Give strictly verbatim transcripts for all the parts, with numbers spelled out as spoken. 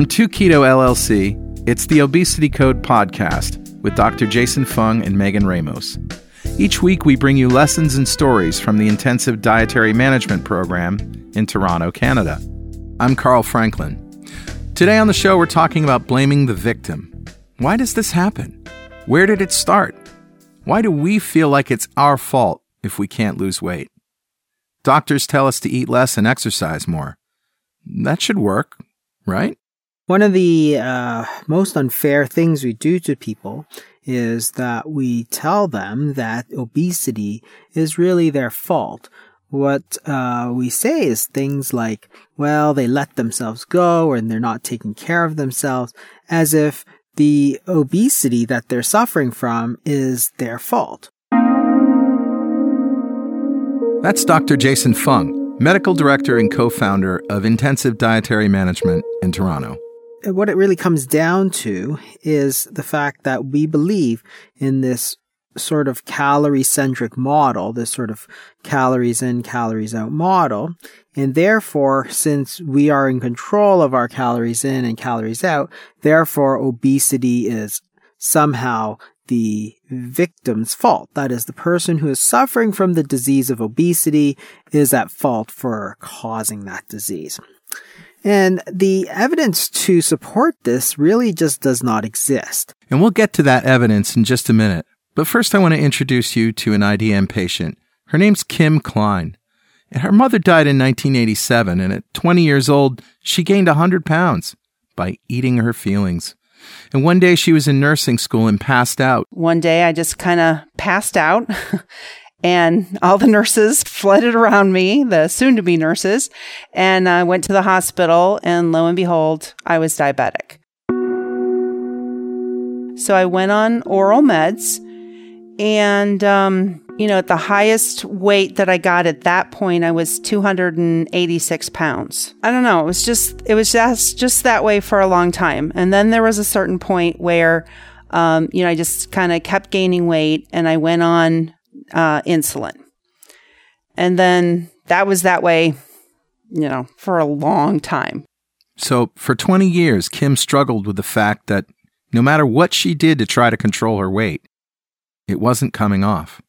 From Two Keto L L C, it's the Obesity Code Podcast with Doctor Jason Fung and Megan Ramos. Each week we bring you lessons and stories from the Intensive Dietary Management program in Toronto, Canada. I'm Carl Franklin. Today on the show we're talking about blaming the victim. Why does this happen? Where did it start? Why do we feel like it's our fault if we can't lose weight? Doctors tell us to eat less and exercise more. That should work, right? One of the uh, most unfair things we do to people is that we tell them that obesity is really their fault. What uh, we say is things like, well, they let themselves go and they're not taking care of themselves, as if the obesity that they're suffering from is their fault. That's Doctor Jason Fung, medical director and co-founder of Intensive Dietary Management in Toronto. What it really comes down to is the fact that we believe in this sort of calorie-centric model, this sort of calories in, calories out model. And therefore, since we are in control of our calories in and calories out, therefore obesity is somehow the victim's fault. That is, the person who is suffering from the disease of obesity is at fault for causing that disease. And the evidence to support this really just does not exist. And we'll get to that evidence in just a minute. But first, I want to introduce you to an I D M patient. Her name's Kim Klein. And her mother died in nineteen eighty-seven, and at twenty years old, she gained one hundred pounds by eating her feelings. And one day she was in nursing school and passed out. One day I just kind of passed out and all the nurses flooded around me, the soon-to-be nurses, and I went to the hospital and lo and behold, I was diabetic. So I went on oral meds and, um, you know, at the highest weight that I got at that point, I was two hundred eighty-six pounds. I don't know. It was just, it was just, just that way for a long time. And then there was a certain point where, um, you know, I just kind of kept gaining weight and I went on uh, insulin. And then that was that way, you know, for a long time. So for twenty years, Kim struggled with the fact that no matter what she did to try to control her weight, it wasn't coming off.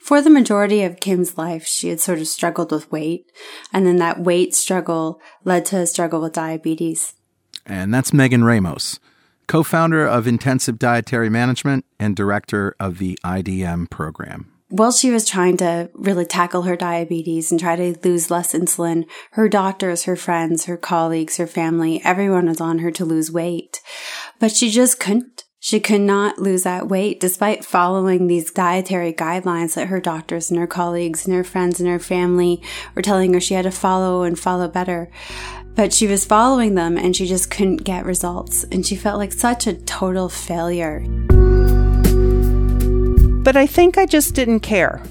For the majority of Kim's life, she had sort of struggled with weight, and then that weight struggle led to a struggle with diabetes. And that's Megan Ramos, co-founder of Intensive Dietary Management and director of the I D M program. While she was trying to really tackle her diabetes and try to lose less insulin, her doctors, her friends, her colleagues, her family, everyone was on her to lose weight. But she just couldn't. She could not lose that weight despite following these dietary guidelines that her doctors and her colleagues and her friends and her family were telling her she had to follow and follow better. But she was following them and she just couldn't get results. And she felt like such a total failure. But I think I just didn't care,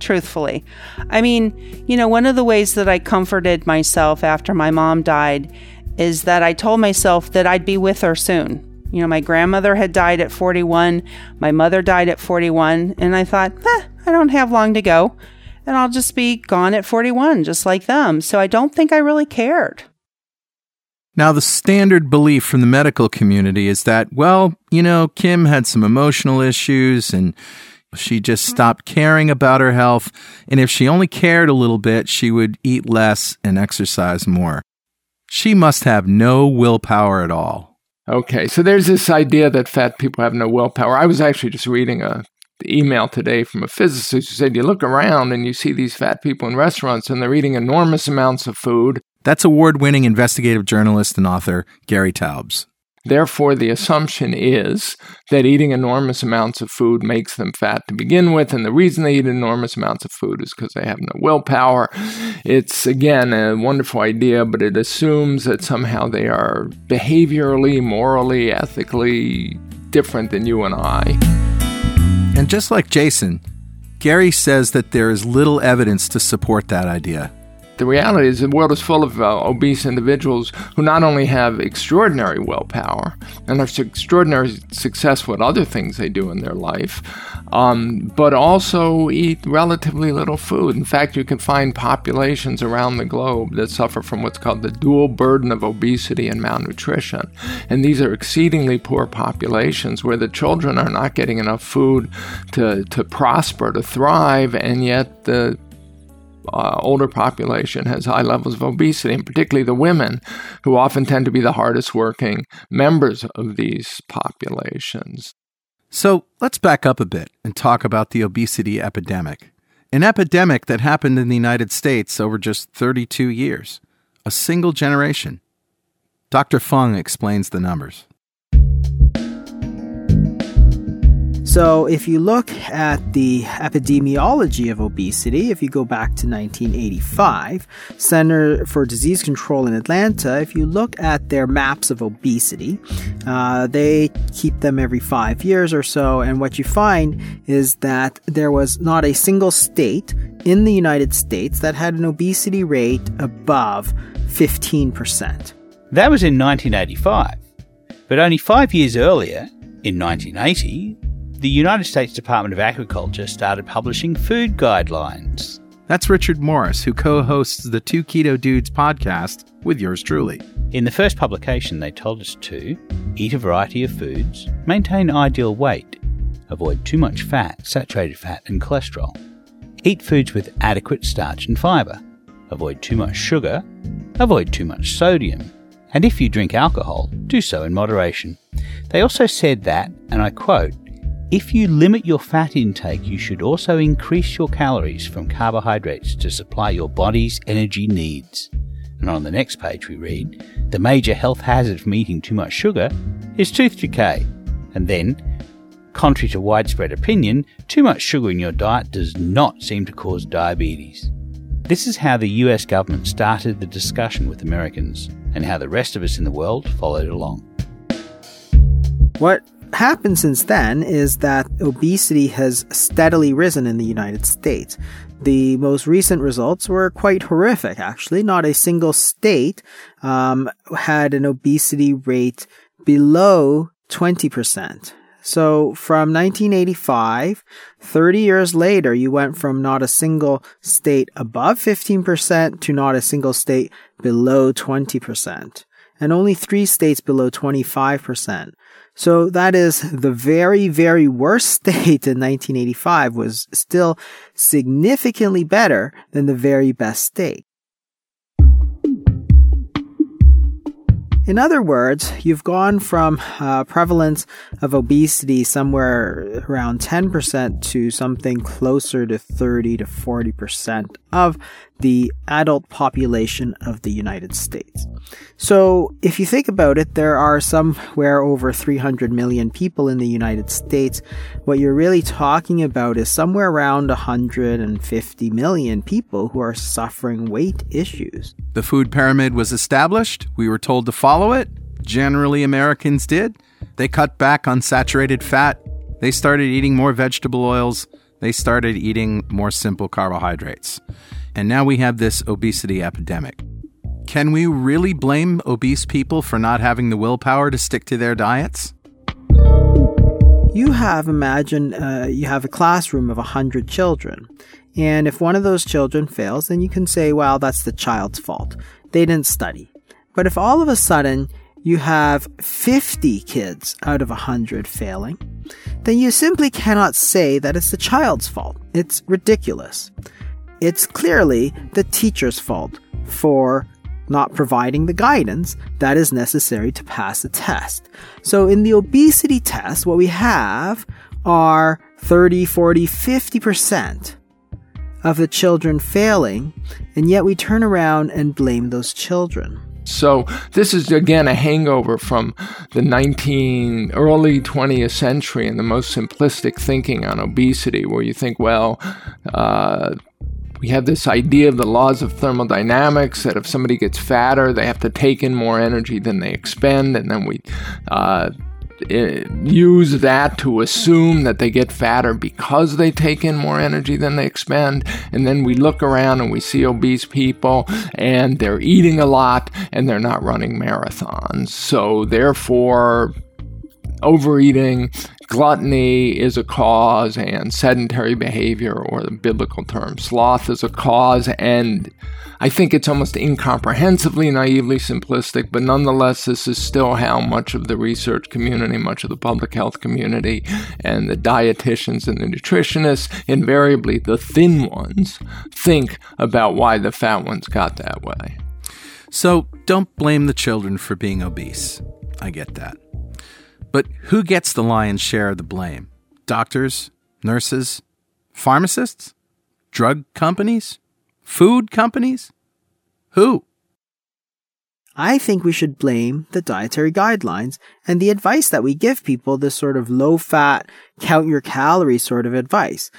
truthfully. I mean, you know, one of the ways that I comforted myself after my mom died is that I told myself that I'd be with her soon. You know, my grandmother had died at forty-one, my mother died at forty-one, and I thought, eh, I don't have long to go, and I'll just be gone at forty-one, just like them. So I don't think I really cared. Now, the standard belief from the medical community is that, well, you know, Kim had some emotional issues, and she just stopped caring about her health, and if she only cared a little bit, she would eat less and exercise more. She must have no willpower at all. Okay, so there's this idea that fat people have no willpower. I was actually just reading an email today from a physicist who said, you look around and you see these fat people in restaurants and they're eating enormous amounts of food. That's award-winning investigative journalist and author Gary Taubes. Therefore, the assumption is that eating enormous amounts of food makes them fat to begin with, and the reason they eat enormous amounts of food is because they have no willpower. It's, again, a wonderful idea, but it assumes that somehow they are behaviorally, morally, ethically different than you and I. And just like Jason, Gary says that there is little evidence to support that idea. The reality is the world is full of uh, obese individuals who not only have extraordinary willpower and are extraordinarily successful at other things they do in their life, um, but also eat relatively little food. In fact, you can find populations around the globe that suffer from what's called the dual burden of obesity and malnutrition. And these are exceedingly poor populations where the children are not getting enough food to, to prosper, to thrive, and yet the Uh, older population has high levels of obesity, and particularly the women, who often tend to be the hardest working members of these populations. So let's back up a bit and talk about the obesity epidemic, an epidemic that happened in the United States over just thirty-two years, a single generation. Doctor Fung explains the numbers. So if you look at the epidemiology of obesity, if you go back to nineteen eighty-five, Center for Disease Control in Atlanta, if you look at their maps of obesity, uh, they keep them every five years or so. And what you find is that there was not a single state in the United States that had an obesity rate above fifteen percent. That was in nineteen eighty-five. But only five years earlier, in nineteen eighty, the United States Department of Agriculture started publishing food guidelines. That's Richard Morris, who co-hosts the Two Keto Dudes podcast with yours truly. In the first publication, they told us to eat a variety of foods, maintain ideal weight, avoid too much fat, saturated fat and cholesterol, eat foods with adequate starch and fibre, avoid too much sugar, avoid too much sodium, and if you drink alcohol, do so in moderation. They also said that, and I quote, "If you limit your fat intake, you should also increase your calories from carbohydrates to supply your body's energy needs." And on the next page we read, "The major health hazard from eating too much sugar is tooth decay." And then, contrary to widespread opinion, too much sugar in your diet does not seem to cause diabetes. This is how the U S government started the discussion with Americans, and how the rest of us in the world followed along. What happened since then is that obesity has steadily risen in the United States. The most recent results were quite horrific, actually. Not a single state um, had an obesity rate below twenty percent. So from nineteen eighty-five, thirty years later, you went from not a single state above fifteen percent to not a single state below twenty percent, and only three states below twenty-five percent. So that is the very, very worst state in nineteen eighty-five was still significantly better than the very best state. In other words, you've gone from uh, prevalence of obesity somewhere around ten percent to something closer to thirty to forty percent of the adult population of the United States. So if you think about it, there are somewhere over three hundred million people in the United States. What you're really talking about is somewhere around one hundred fifty million people who are suffering weight issues. The food pyramid was established. We were told to follow it. Generally, Americans did. They cut back on saturated fat. They started eating more vegetable oils. They started eating more simple carbohydrates. And now we have this obesity epidemic. Can we really blame obese people for not having the willpower to stick to their diets? You have, imagine, uh, you have a classroom of one hundred children. And if one of those children fails, then you can say, well, that's the child's fault. They didn't study. But if all of a sudden you have fifty kids out of one hundred failing, then you simply cannot say that it's the child's fault. It's ridiculous. It's clearly the teacher's fault for not providing the guidance that is necessary to pass a test. So in the obesity test, what we have are thirty, forty, fifty percent of the children failing, and yet we turn around and blame those children. So this is, again, a hangover from the nineteen, early twentieth century and the most simplistic thinking on obesity, where you think, well, uh, we have this idea of the laws of thermodynamics that if somebody gets fatter, they have to take in more energy than they expend, and then we uh, use that to assume that they get fatter because they take in more energy than they expend. And then we look around and we see obese people and they're eating a lot and they're not running marathons. So therefore, overeating, gluttony is a cause, and sedentary behavior, or the biblical term sloth, is a cause. And I think it's almost incomprehensibly, naively simplistic, but nonetheless, this is still how much of the research community, much of the public health community, and the dietitians and the nutritionists, invariably the thin ones, think about why the fat ones got that way. So don't blame the children for being obese. I get that. But who gets the lion's share of the blame? Doctors? Nurses? Pharmacists? Drug companies? Food companies? Who? I think we should blame the dietary guidelines and the advice that we give people, this sort of low-fat, count-your-calorie sort of advice.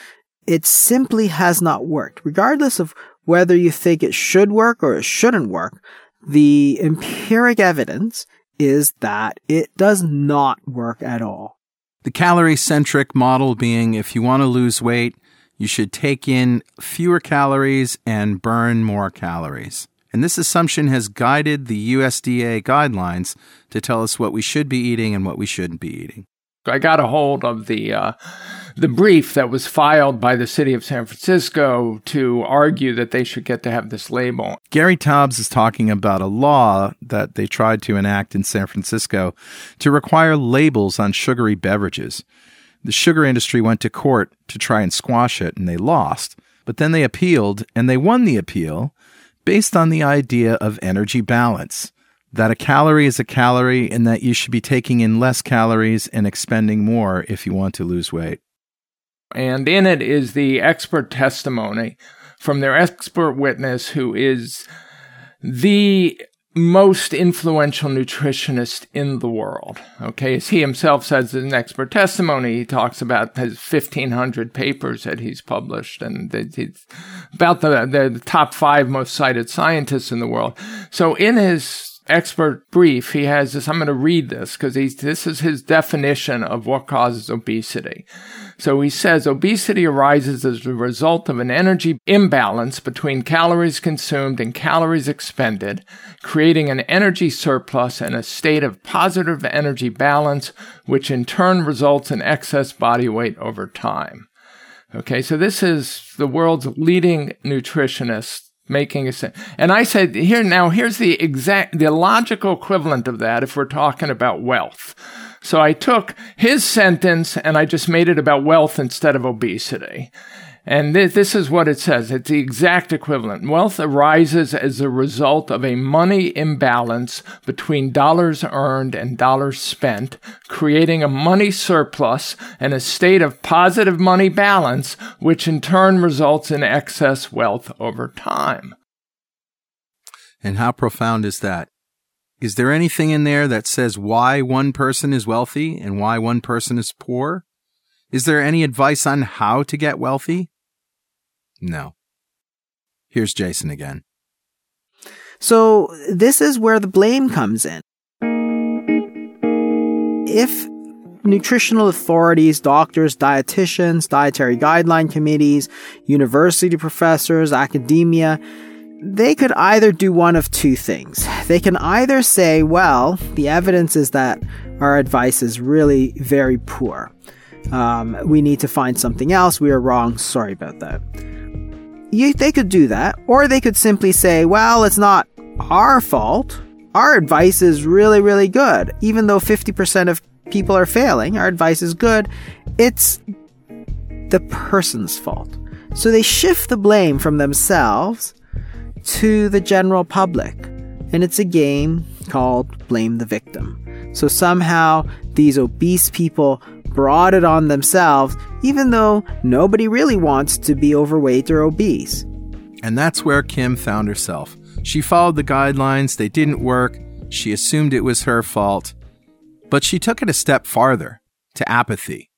It simply has not worked. Regardless of whether you think it should work or it shouldn't work, the empiric evidence is that it does not work at all. The calorie-centric model being, if you want to lose weight, you should take in fewer calories and burn more calories. And this assumption has guided the U S D A guidelines to tell us what we should be eating and what we shouldn't be eating. I got a hold of the uh, the brief that was filed by the city of San Francisco to argue that they should get to have this label. Gary Taubes is talking about a law that they tried to enact in San Francisco to require labels on sugary beverages. The sugar industry went to court to try and squash it, and they lost. But then they appealed, and they won the appeal based on the idea of energy balance, that a calorie is a calorie and that you should be taking in less calories and expending more if you want to lose weight. And in it is the expert testimony from their expert witness, who is the most influential nutritionist in the world. Okay, as he himself says in expert testimony, he talks about his fifteen hundred papers that he's published, and he's about the, the top five most cited scientists in the world. So in his expert brief, he has this. I'm going to read this because this is his definition of what causes obesity. So he says, obesity arises as a result of an energy imbalance between calories consumed and calories expended, creating an energy surplus and a state of positive energy balance, which in turn results in excess body weight over time. Okay, so this is the world's leading nutritionist making a sense. And I said, here, now here's the exact, the logical equivalent of that if we're talking about wealth. So I took his sentence and I just made it about wealth instead of obesity. And th- this is what it says. It's the exact equivalent. Wealth arises as a result of a money imbalance between dollars earned and dollars spent, creating a money surplus and a state of positive money balance, which in turn results in excess wealth over time. And how profound is that? Is there anything in there that says why one person is wealthy and why one person is poor? Is there any advice on how to get wealthy? No. Here's Jason again. So this is where the blame comes in. If nutritional authorities, doctors, dietitians, dietary guideline committees, university professors, academia, they could either do one of two things. They can either say, well, the evidence is that our advice is really very poor. Um, we need to find something else. We are wrong. Sorry about that. You, they could do that, or they could simply say, well, it's not our fault. Our advice is really, really good. Even though fifty percent of people are failing, our advice is good. It's the person's fault. So they shift the blame from themselves to the general public. And it's a game called blame the victim. So somehow these obese people brought it on themselves, even though nobody really wants to be overweight or obese. And that's where Kim found herself. She followed the guidelines. They didn't work. She assumed it was her fault. But she took it a step farther, to apathy.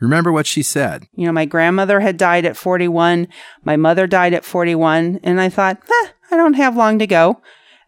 Remember what she said. You know, my grandmother had died at forty-one. My mother died at forty-one. And I thought, eh, I don't have long to go.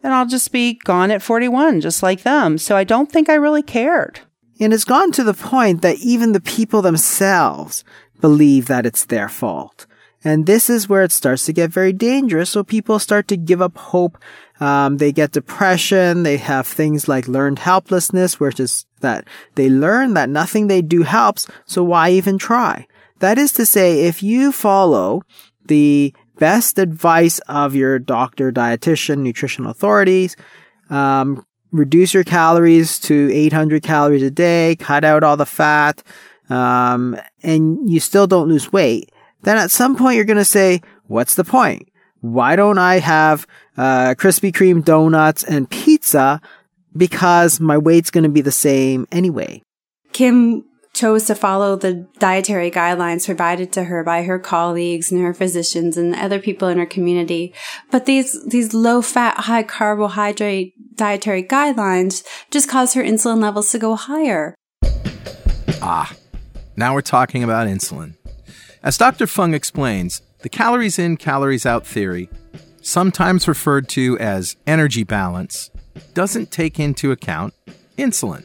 And I'll just be gone at forty-one, just like them. So I don't think I really cared. And it's gone to the point that even the people themselves believe that it's their fault. And this is where it starts to get very dangerous. So people start to give up hope. Um, they get depression. They have things like learned helplessness, which is that they learn that nothing they do helps. So why even try? That is to say, if you follow the best advice of your doctor, dietitian, nutritional authorities, um, reduce your calories to eight hundred calories a day, cut out all the fat, um, and you still don't lose weight, then at some point you're going to say, what's the point? Why don't I have uh, Krispy Kreme donuts and pizza, because my weight's going to be the same anyway? Kim chose to follow the dietary guidelines provided to her by her colleagues and her physicians and other people in her community. But these these low-fat, high-carbohydrate dietary guidelines just caused her insulin levels to go higher. Ah, now we're talking about insulin. As Doctor Fung explains, the calories in, calories out theory, sometimes referred to as energy balance, doesn't take into account insulin.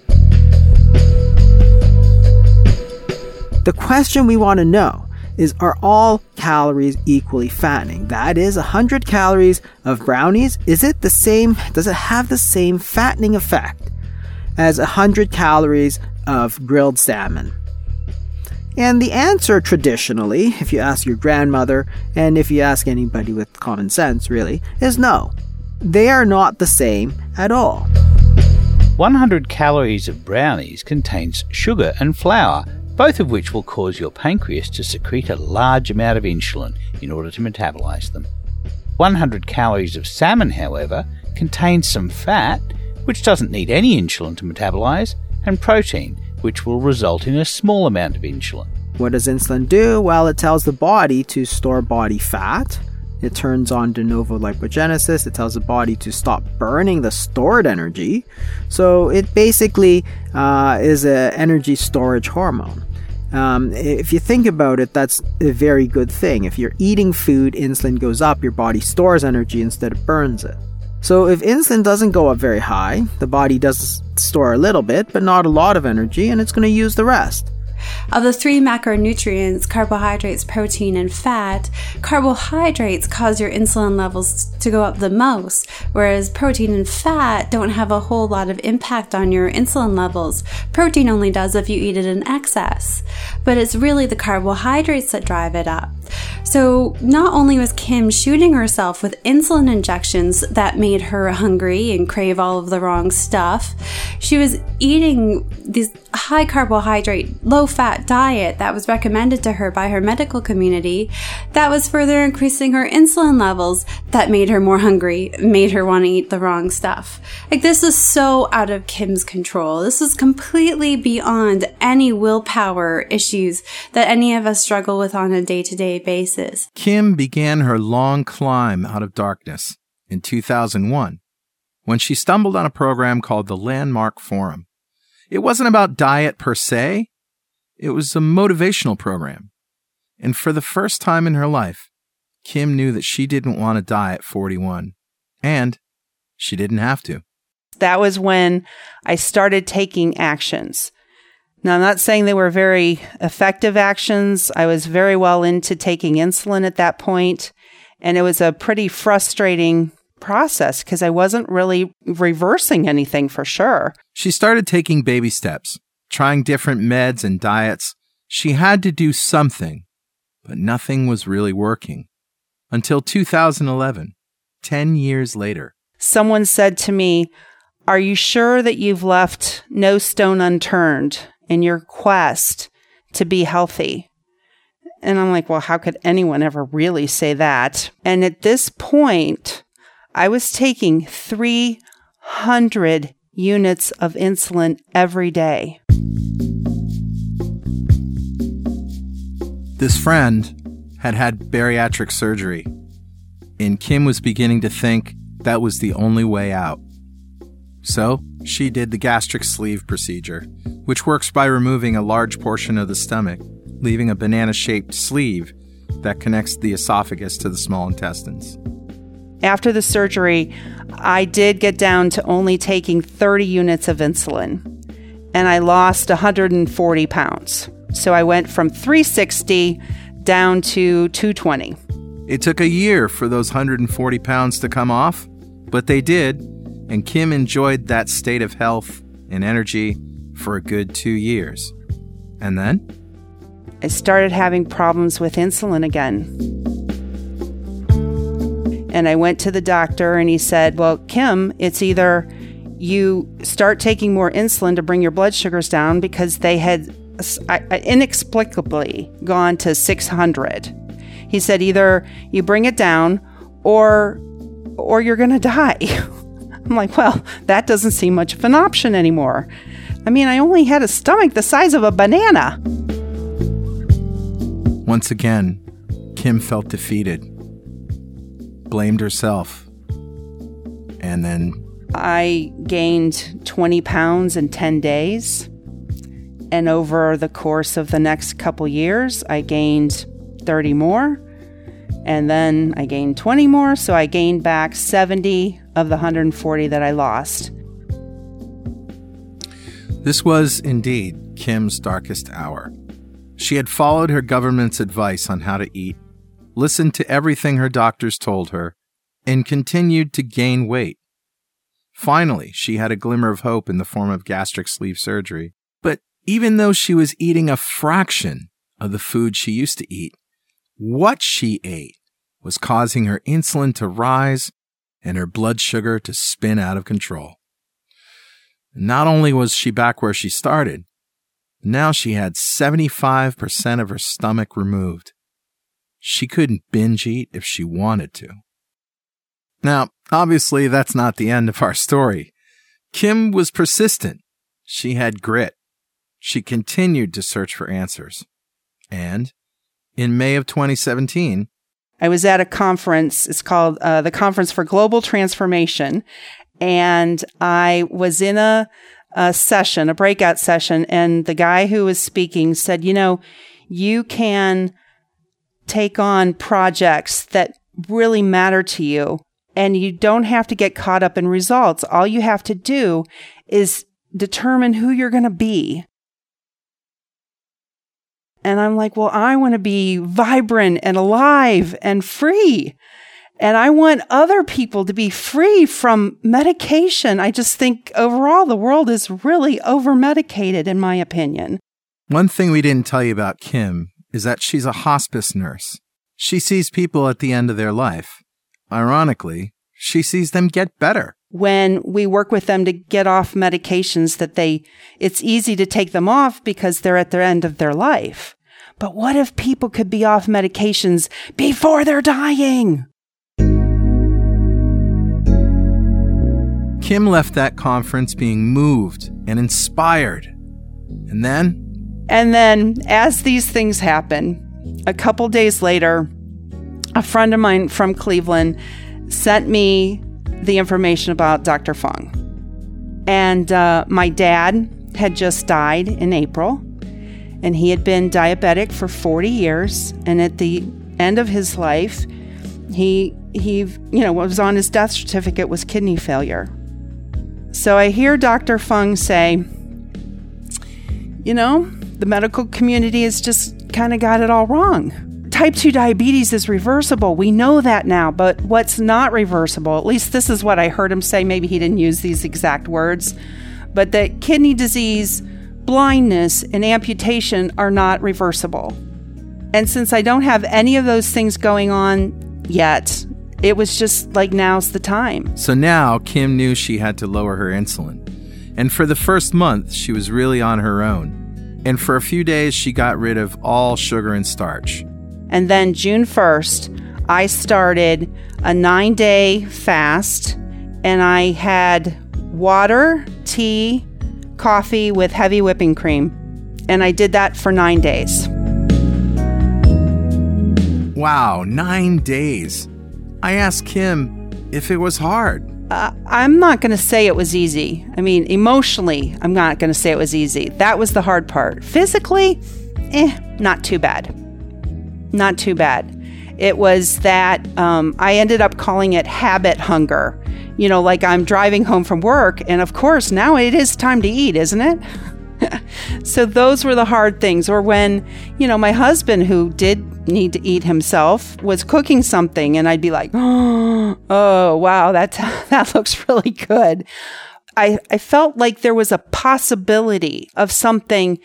The question we want to know is, are all calories equally fattening? That is, one hundred calories of brownies, is it the same, does it have the same fattening effect as one hundred calories of grilled salmon? And the answer traditionally, if you ask your grandmother, and if you ask anybody with common sense really, is no. They are not the same at all. one hundred calories of brownies contains sugar and flour, both of which will cause your pancreas to secrete a large amount of insulin in order to metabolize them. one hundred calories of salmon, however, contains some fat, which doesn't need any insulin to metabolize, and protein, which will result in a small amount of insulin. What does insulin do? Well, it tells the body to store body fat. It turns on de novo lipogenesis. It tells the body to stop burning the stored energy. So it basically uh, is an energy storage hormone. Um, if you think about it, that's a very good thing. If you're eating food, insulin goes up. Your body stores energy instead of burns it. So if insulin doesn't go up very high, the body does store a little bit, but not a lot of energy, and it's going to use the rest. Of the three macronutrients, carbohydrates, protein, and fat, carbohydrates cause your insulin levels to go up the most, whereas protein and fat don't have a whole lot of impact on your insulin levels. Protein only does if you eat it in excess. But it's really the carbohydrates that drive it up. So not only was Kim shooting herself with insulin injections that made her hungry and crave all of the wrong stuff, she was eating this high carbohydrate, low fat diet that was recommended to her by her medical community that was further increasing her insulin levels that made her more hungry, made her want to eat the wrong stuff. Like, this is so out of Kim's control. This is completely beyond any willpower issues that any of us struggle with on a day-to-day basis. Kim began her long climb out of darkness in two thousand one when she stumbled on a program called the Landmark Forum. It wasn't about diet per se. It was a motivational program. And for the first time in her life, Kim knew that she didn't want to die at forty-one. And she didn't have to. That was when I started taking actions. Now, I'm not saying they were very effective actions. I was very well into taking insulin at that point, and it was a pretty frustrating process because I wasn't really reversing anything for sure. She started taking baby steps, trying different meds and diets. She had to do something, but nothing was really working. Until two thousand eleven, ten years later. Someone said to me, "Are you sure that you've left no stone unturned in your quest to be healthy?" And I'm like, well, how could anyone ever really say that? And at this point, I was taking three hundred units of insulin every day. This friend had had bariatric surgery, and Kim was beginning to think that was the only way out. So she did the gastric sleeve procedure, which works by removing a large portion of the stomach, leaving a banana-shaped sleeve that connects the esophagus to the small intestines. After the surgery, I did get down to only taking thirty units of insulin. and I lost one hundred forty pounds. So I went from three sixty down to two twenty. It took a year for those one hundred forty pounds to come off, but they did, and Kim enjoyed that state of health and energy for a good two years. And then? I started having problems with insulin again. And I went to the doctor and he said, well, Kim, it's either you start taking more insulin to bring your blood sugars down, because they had inexplicably gone to six hundred. He said, either you bring it down or or you're going to die. I'm like, well, that doesn't seem much of an option anymore. I mean, I only had a stomach the size of a banana. Once again, Kim felt defeated. Blamed herself. And then I gained twenty pounds in ten days. And over the course of the next couple years, I gained thirty more. And then I gained twenty more. So I gained back seventy of the one hundred forty that I lost. This was indeed Kim's darkest hour. She had followed her government's advice on how to eat, listened to everything her doctors told her, and continued to gain weight. Finally, she had a glimmer of hope in the form of gastric sleeve surgery. But even though she was eating a fraction of the food she used to eat, what she ate was causing her insulin to rise and her blood sugar to spin out of control. Not only was she back where she started, now she had seventy-five percent of her stomach removed. She couldn't binge eat if she wanted to. Now, obviously, that's not the end of our story. Kim was persistent. She had grit. She continued to search for answers. And in May of twenty seventeen... I was at a conference. It's called uh, the Conference for Global Transformation. And I was in a, a session, a breakout session, and the guy who was speaking said, you know, you can take on projects that really matter to you, and you don't have to get caught up in results. All you have to do is determine who you're going to be. And I'm like, well, I want to be vibrant and alive and free. And I want other people to be free from medication. I just think overall the world is really over-medicated, in my opinion. One thing we didn't tell you about Kim is that she's a hospice nurse. She sees people at the end of their life. Ironically, she sees them get better. When we work with them to get off medications that they, it's easy to take them off because they're at the end of their life. But what if people could be off medications before they're dying? Kim left that conference being moved and inspired. And then... And then, as these things happen, a couple days later, a friend of mine from Cleveland sent me the information about Doctor Fung. And uh, my dad had just died in April, and he had been diabetic for forty years. And at the end of his life, he, he you know, what was on his death certificate was kidney failure. So I hear Doctor Fung say, you know, the medical community has just kind of got it all wrong. Type two diabetes is reversible. We know that now, but what's not reversible, at least this is what I heard him say, maybe he didn't use these exact words, but that kidney disease, blindness, and amputation are not reversible. And since I don't have any of those things going on yet, it was just like, now's the time. So now Kim knew she had to lower her insulin. And for the first month, she was really on her own. And for a few days, she got rid of all sugar and starch. And then June first, I started a nine-day fast, and I had water, tea, coffee with heavy whipping cream. And I did that for nine days. Wow, nine days. I asked Kim if it was hard. Uh, I'm not going to say it was easy. I mean, emotionally, I'm not going to say it was easy. That was the hard part. Physically, eh, not too bad. Not too bad. It was that um, I ended up calling it habit hunger. You know, like I'm driving home from work, and of course, now it is time to eat, isn't it? So those were the hard things. Or when, you know, my husband, who did need to eat himself, was cooking something and I'd be like, oh, wow, that's, that looks really good. I, I felt like there was a possibility of something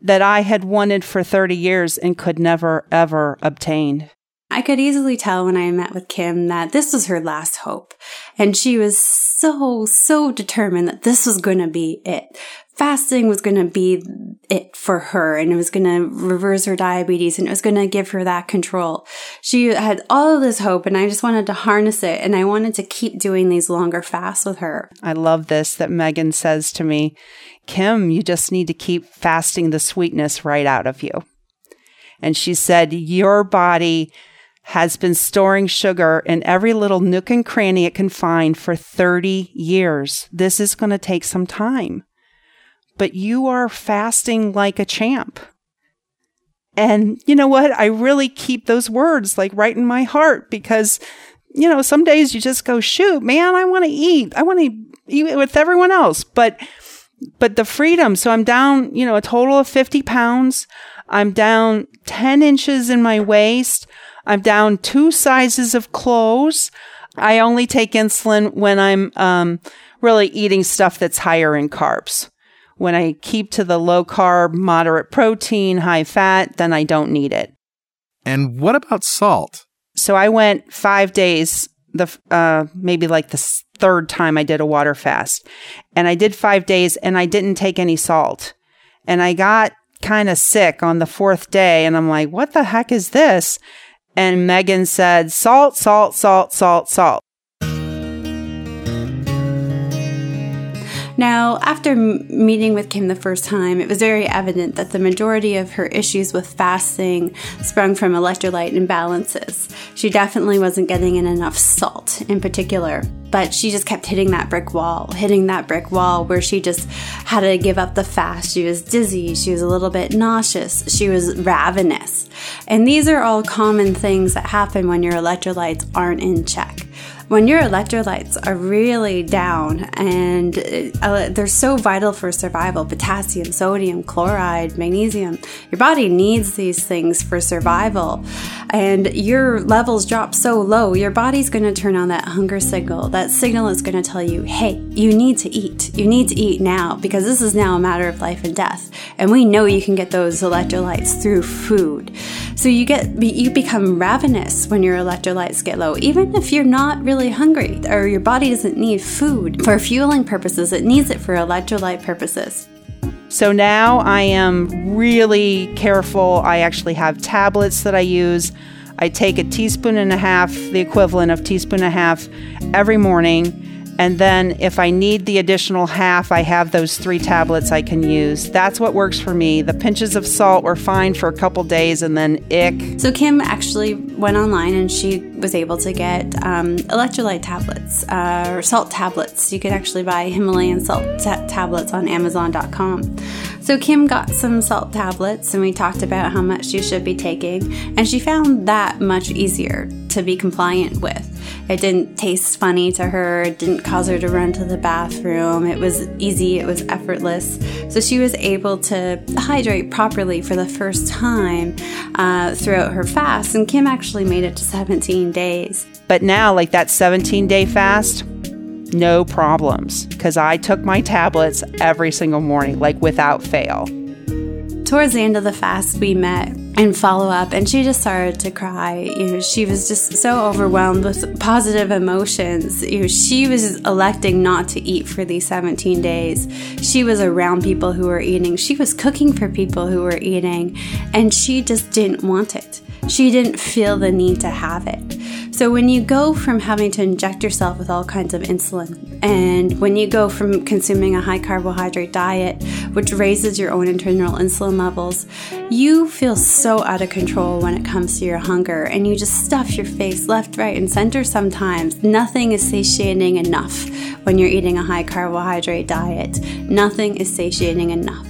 that I had wanted for thirty years and could never, ever obtain. I could easily tell when I met with Kim that this was her last hope. And she was so, so determined that this was going to be it. Fasting was going to be it for her, and it was going to reverse her diabetes, and it was going to give her that control. She had all of this hope, and I just wanted to harness it, and I wanted to keep doing these longer fasts with her. I love this that Megan says to me, Kim, you just need to keep fasting the sweetness right out of you. And she said, your body has been storing sugar in every little nook and cranny it can find for thirty years. This is going to take some time. But you are fasting like a champ. And you know what? I really keep those words like right in my heart because, you know, some days you just go, shoot, man, I want to eat. I want to eat with everyone else. But but the freedom. So I'm down, you know, a total of fifty pounds. I'm down ten inches in my waist. I'm down two sizes of clothes. I only take insulin when I'm um, really eating stuff that's higher in carbs. When I keep to the low carb, moderate protein, high fat, then I don't need it. And what about salt? So I went five days, the uh, maybe like the third time I did a water fast. And I did five days and I didn't take any salt. And I got kind of sick on the fourth day. And I'm like, what the heck is this? And Megan said, salt, salt, salt, salt, salt. Now, after m- meeting with Kim the first time, it was very evident that the majority of her issues with fasting sprung from electrolyte imbalances. She definitely wasn't getting in enough salt in particular, but she just kept hitting that brick wall, hitting that brick wall where she just had to give up the fast. She was dizzy. She was a little bit nauseous. She was ravenous. And these are all common things that happen when your electrolytes aren't in check. When your electrolytes are really down and they're so vital for survival, potassium, sodium, chloride, magnesium, your body needs these things for survival, and your levels drop so low, your body's going to turn on that hunger signal. That signal is going to tell you, hey, you need to eat. You need to eat now because this is now a matter of life and death, and we know you can get those electrolytes through food. So you get you become ravenous when your electrolytes get low, even if you're not really hungry, or your body doesn't need food for fueling purposes, it needs it for electrolyte purposes. So now I am really careful. I actually have tablets that I use. I take a teaspoon and a half, the equivalent of teaspoon and a half every morning. And then if I need the additional half, I have those three tablets I can use. That's what works for me. The pinches of salt were fine for a couple days and then ick. So Kim actually went online and she was able to get um, electrolyte tablets uh, or salt tablets. You could actually buy Himalayan salt ta- tablets on amazon dot com. So Kim got some salt tablets and we talked about how much you should be taking, and she found that much easier to be compliant with. It didn't taste funny to her. It didn't cause her to run to the bathroom. It was easy. It was effortless. So she was able to hydrate properly for the first time uh, throughout her fast. And Kim actually made it to seventeen days. But now, like that seventeen-day fast, no problems. Because I took my tablets every single morning, like without fail. Towards the end of the fast, we met and follow up, and she just started to cry. You know, she was just so overwhelmed with positive emotions. You know, she was electing not to eat for these seventeen days. She was around people who were eating. She was cooking for people who were eating, and she just didn't want it. She didn't feel the need to have it. So when you go from having to inject yourself with all kinds of insulin, and when you go from consuming a high carbohydrate diet, which raises your own internal insulin levels, you feel so out of control when it comes to your hunger, and you just stuff your face left, right, and center sometimes. Nothing is satiating enough when you're eating a high carbohydrate diet. Nothing is satiating enough.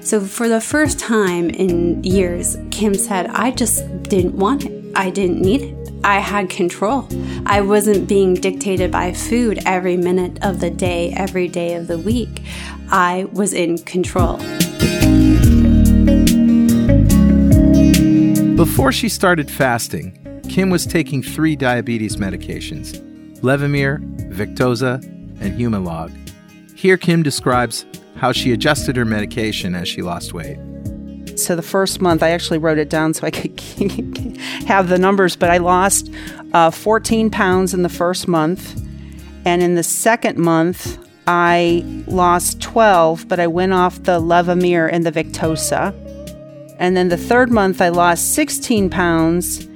So for the first time in years, Kim said, I just didn't want it. I didn't need it. I had control. I wasn't being dictated by food every minute of the day, every day of the week. I was in control. Before she started fasting, Kim was taking three diabetes medications, Levemir, Victoza, and Humalog. Here Kim describes how she adjusted her medication as she lost weight. So the first month, I actually wrote it down so I could have the numbers, but I lost uh, fourteen pounds in the first month. And in the second month, I lost twelve, but I went off the Levemir and the Victoza. And then the third month, I lost sixteen pounds,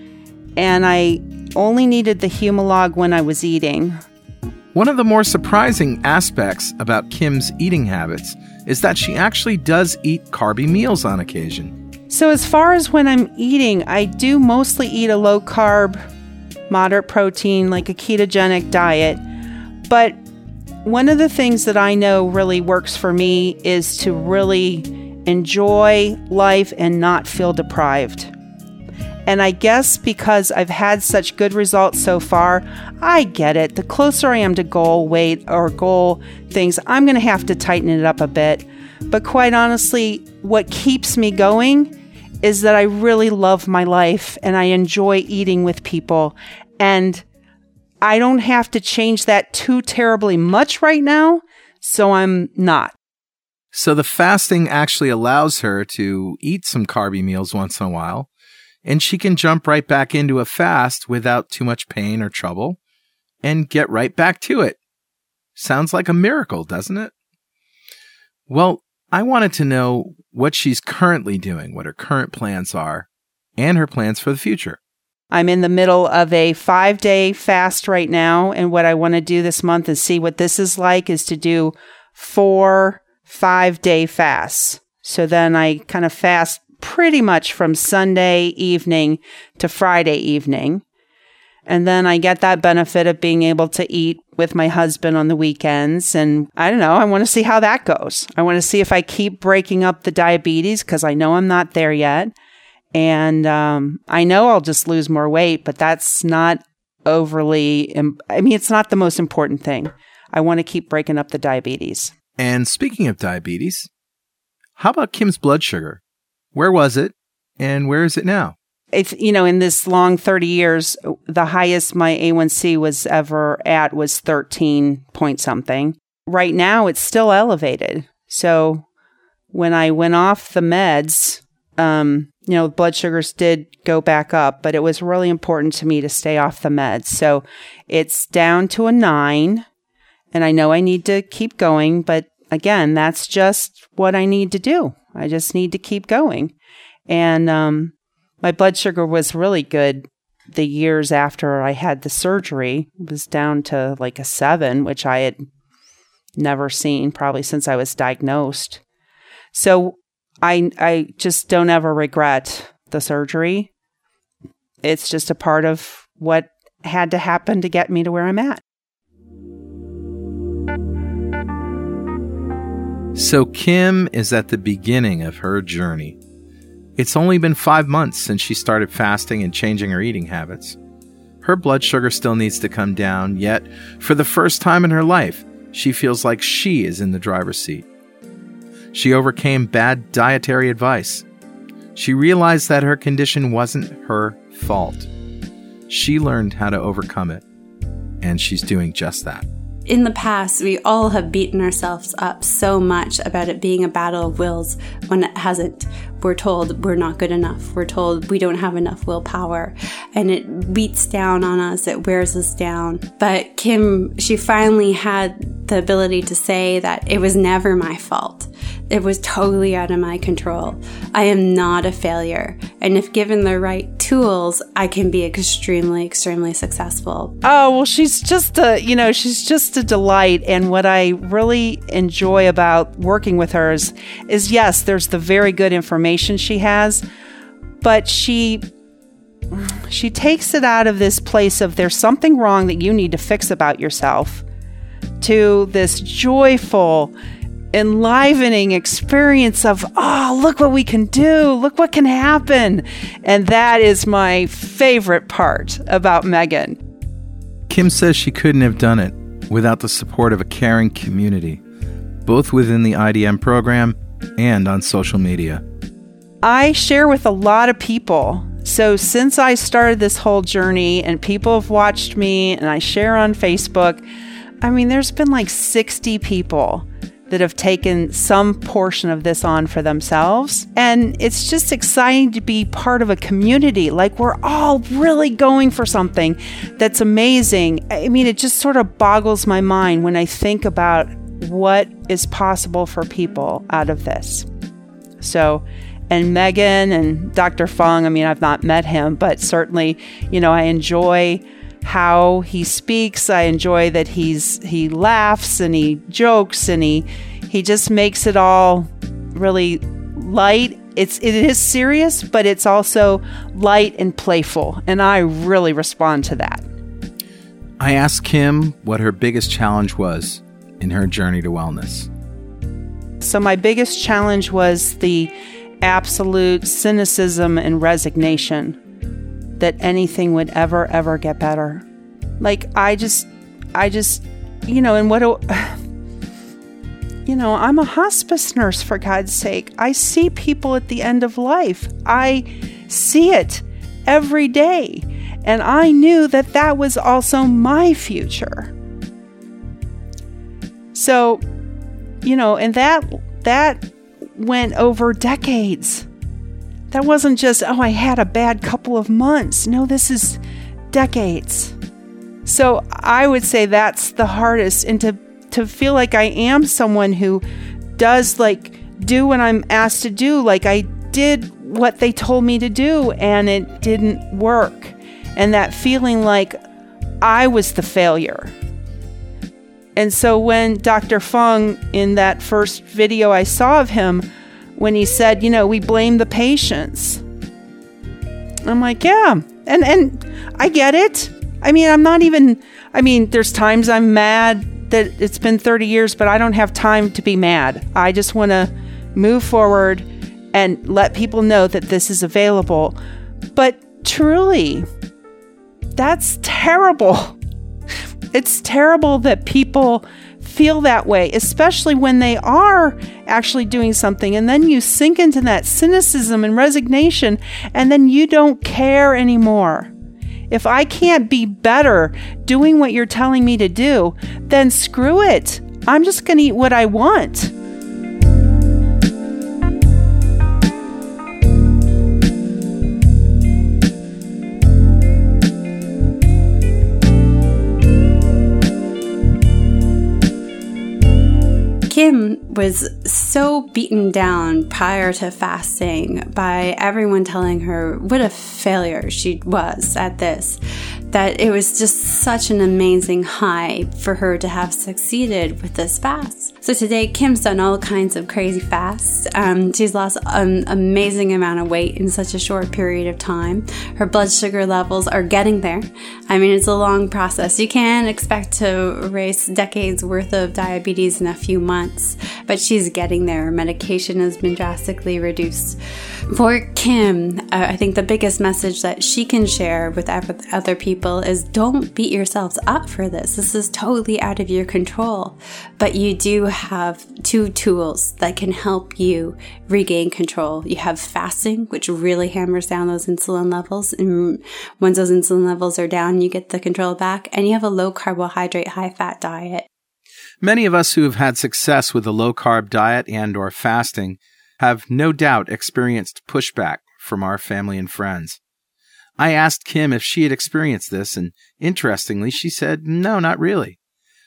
and I only needed the Humalog when I was eating. One of the more surprising aspects about Kim's eating habits is that she actually does eat carby meals on occasion. So as far as when I'm eating, I do mostly eat a low-carb, moderate protein, like a ketogenic diet. But one of the things that I know really works for me is to really enjoy life and not feel deprived. And I guess because I've had such good results so far, I get it. The closer I am to goal weight or goal things, I'm going to have to tighten it up a bit. But quite honestly, what keeps me going is that I really love my life and I enjoy eating with people. And I don't have to change that too terribly much right now, so I'm not. So the fasting actually allows her to eat some carby meals once in a while, and she can jump right back into a fast without too much pain or trouble and get right back to it. Sounds like a miracle, doesn't it? Well, I wanted to know what she's currently doing, what her current plans are, and her plans for the future. I'm in the middle of a five-day fast right now, and what I want to do this month and see what this is like is to do four five-day fasts. So then I kind of fast pretty much from Sunday evening to Friday evening. And then I get that benefit of being able to eat with my husband on the weekends. And I don't know, I want to see how that goes. I want to see if I keep breaking up the diabetes because I know I'm not there yet. And um, I know I'll just lose more weight, but that's not overly, im- I mean, it's not the most important thing. I want to keep breaking up the diabetes. And speaking of diabetes, how about Kim's blood sugar? Where was it and where is it now? It's, you know, in this long thirty years, the highest my A one C was ever at was thirteen point something. Right now, it's still elevated. So when I went off the meds, um, you know, blood sugars did go back up, but it was really important to me to stay off the meds. So it's down to a nine. And I know I need to keep going, but again, that's just what I need to do. I just need to keep going. And um, my blood sugar was really good the years after I had the surgery. It was down to like a seven, which I had never seen probably since I was diagnosed. So I I just don't ever regret the surgery. It's just a part of what had to happen to get me to where I'm at. So Kim is at the beginning of her journey. It's only been five months since she started fasting and changing her eating habits. Her blood sugar still needs to come down, yet for the first time in her life, she feels like she is in the driver's seat. She overcame bad dietary advice. She realized that her condition wasn't her fault. She learned how to overcome it, and she's doing just that. In the past, we all have beaten ourselves up so much about it being a battle of wills when it hasn't. We're told we're not good enough. We're told we don't have enough willpower. And it beats down on us. It wears us down. But Kim, she finally had the ability to say that it was never my fault. It was totally out of my control. I am not a failure. And if given the right tools, I can be extremely, extremely successful. Oh, well, she's just a, you know, she's just a delight. And what I really enjoy about working with her is, is yes, there's the very good information she has, but she, she takes it out of this place of there's something wrong that you need to fix about yourself to this joyful, enlivening experience of, oh, look what we can do. Look what can happen. And that is my favorite part about Megan. Kim says she couldn't have done it without the support of a caring community, both within the I D M program and on social media. I share with a lot of people. So since I started this whole journey and people have watched me and I share on Facebook, I mean, there's been like sixty people that have taken some portion of this on for themselves. And it's just exciting to be part of a community. Like, we're all really going for something that's amazing. I mean, it just sort of boggles my mind when I think about what is possible for people out of this. So, and Megan and Doctor Fung, I mean, I've not met him, but certainly, you know, I enjoy how he speaks. I enjoy that he's he laughs and he jokes and he he just makes it all really light. It's it is serious, but it's also light and playful, and I really respond to that. I asked Kim what her biggest challenge was in her journey to wellness. So my biggest challenge was the absolute cynicism and resignation that anything would ever, ever get better. Like, I just, I just, you know, and what do, you know, I'm a hospice nurse, for God's sake. I see people at the end of life. I see it every day. And I knew that that was also my future. So, you know, and that, that went over decades. That wasn't just, oh, I had a bad couple of months. No, this is decades. So I would say that's the hardest. And to, to feel like I am someone who does like do what I'm asked to do. Like, I did what they told me to do and it didn't work. And that feeling like I was the failure. And so when Doctor Fung, in that first video I saw of him, when he said, you know, we blame the patients. I'm like, yeah. And and I get it. I mean, I'm not even, I mean, there's times I'm mad that it's been thirty years, but I don't have time to be mad. I just want to move forward and let people know that this is available. But truly, that's terrible. It's terrible that people feel that way, especially when they are actually doing something, and then you sink into that cynicism and resignation, and then you don't care anymore. If I can't be better doing what you're telling me to do, then screw it. I'm just going to eat what I want. Kim was so beaten down prior to fasting by everyone telling her what a failure she was at this, that it was just such an amazing high for her to have succeeded with this fast. So today, Kim's done all kinds of crazy fasts. Um, she's lost an amazing amount of weight in such a short period of time. Her blood sugar levels are getting there. I mean, it's a long process. You can't expect to erase decades worth of diabetes in a few months. But she's getting there. Medication has been drastically reduced. For Kim, uh, I think the biggest message that she can share with other people is don't beat yourselves up for this. This is totally out of your control. But you do have two tools that can help you regain control. You have fasting, which really hammers down those insulin levels. And once those insulin levels are down, you get the control back. And you have a low carbohydrate, high fat diet. Many of us who have had success with a low-carb diet and or fasting have no doubt experienced pushback from our family and friends. I asked Kim if she had experienced this, and interestingly, she said, no, not really.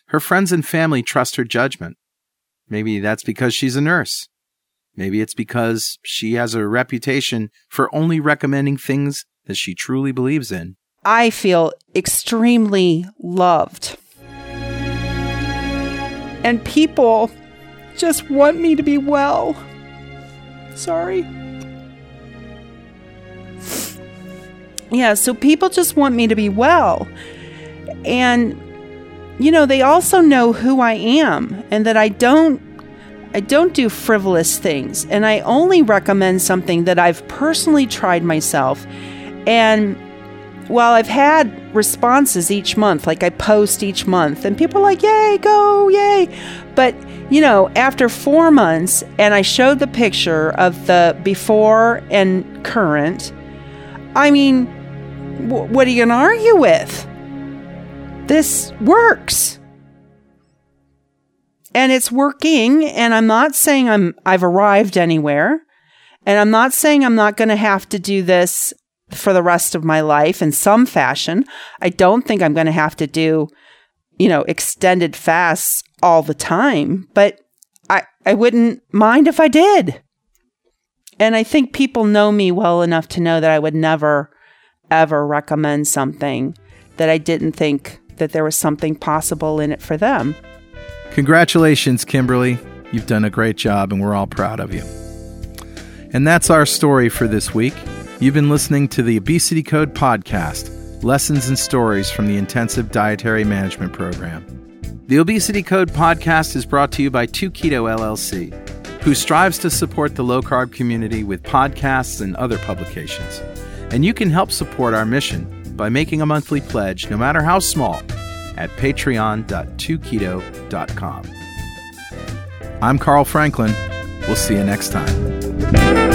Her friends and family trust her judgment. Maybe that's because she's a nurse. Maybe it's because she has a reputation for only recommending things that she truly believes in. I feel extremely loved. And people just want me to be well. Sorry. Yeah, so people just want me to be well. And, you know, they also know who I am and that I don't I don't do frivolous things. And I only recommend something that I've personally tried myself. And well, I've had responses each month, like I post each month, and people are like, yay, go, yay. But, you know, after four months, and I showed the picture of the before and current, I mean, w- what are you going to argue with? This works. And it's working, and I'm not saying I'm, I've arrived anywhere, and I'm not saying I'm not going to have to do this for the rest of my life in some fashion. I don't think I'm going to have to do, you know, extended fasts all the time, but I, I wouldn't mind if I did. And I think people know me well enough to know that I would never, ever recommend something that I didn't think that there was something possible in it for them. Congratulations, Kimberly. You've done a great job, and we're all proud of you. And that's our story for this week. You've been listening to the Obesity Code Podcast, lessons and stories from the Intensive Dietary Management Program. The Obesity Code Podcast is brought to you by Two Keto L L C, who strives to support the low-carb community with podcasts and other publications. And you can help support our mission by making a monthly pledge, no matter how small, at patreon dot two keto dot com. I'm Carl Franklin. We'll see you next time.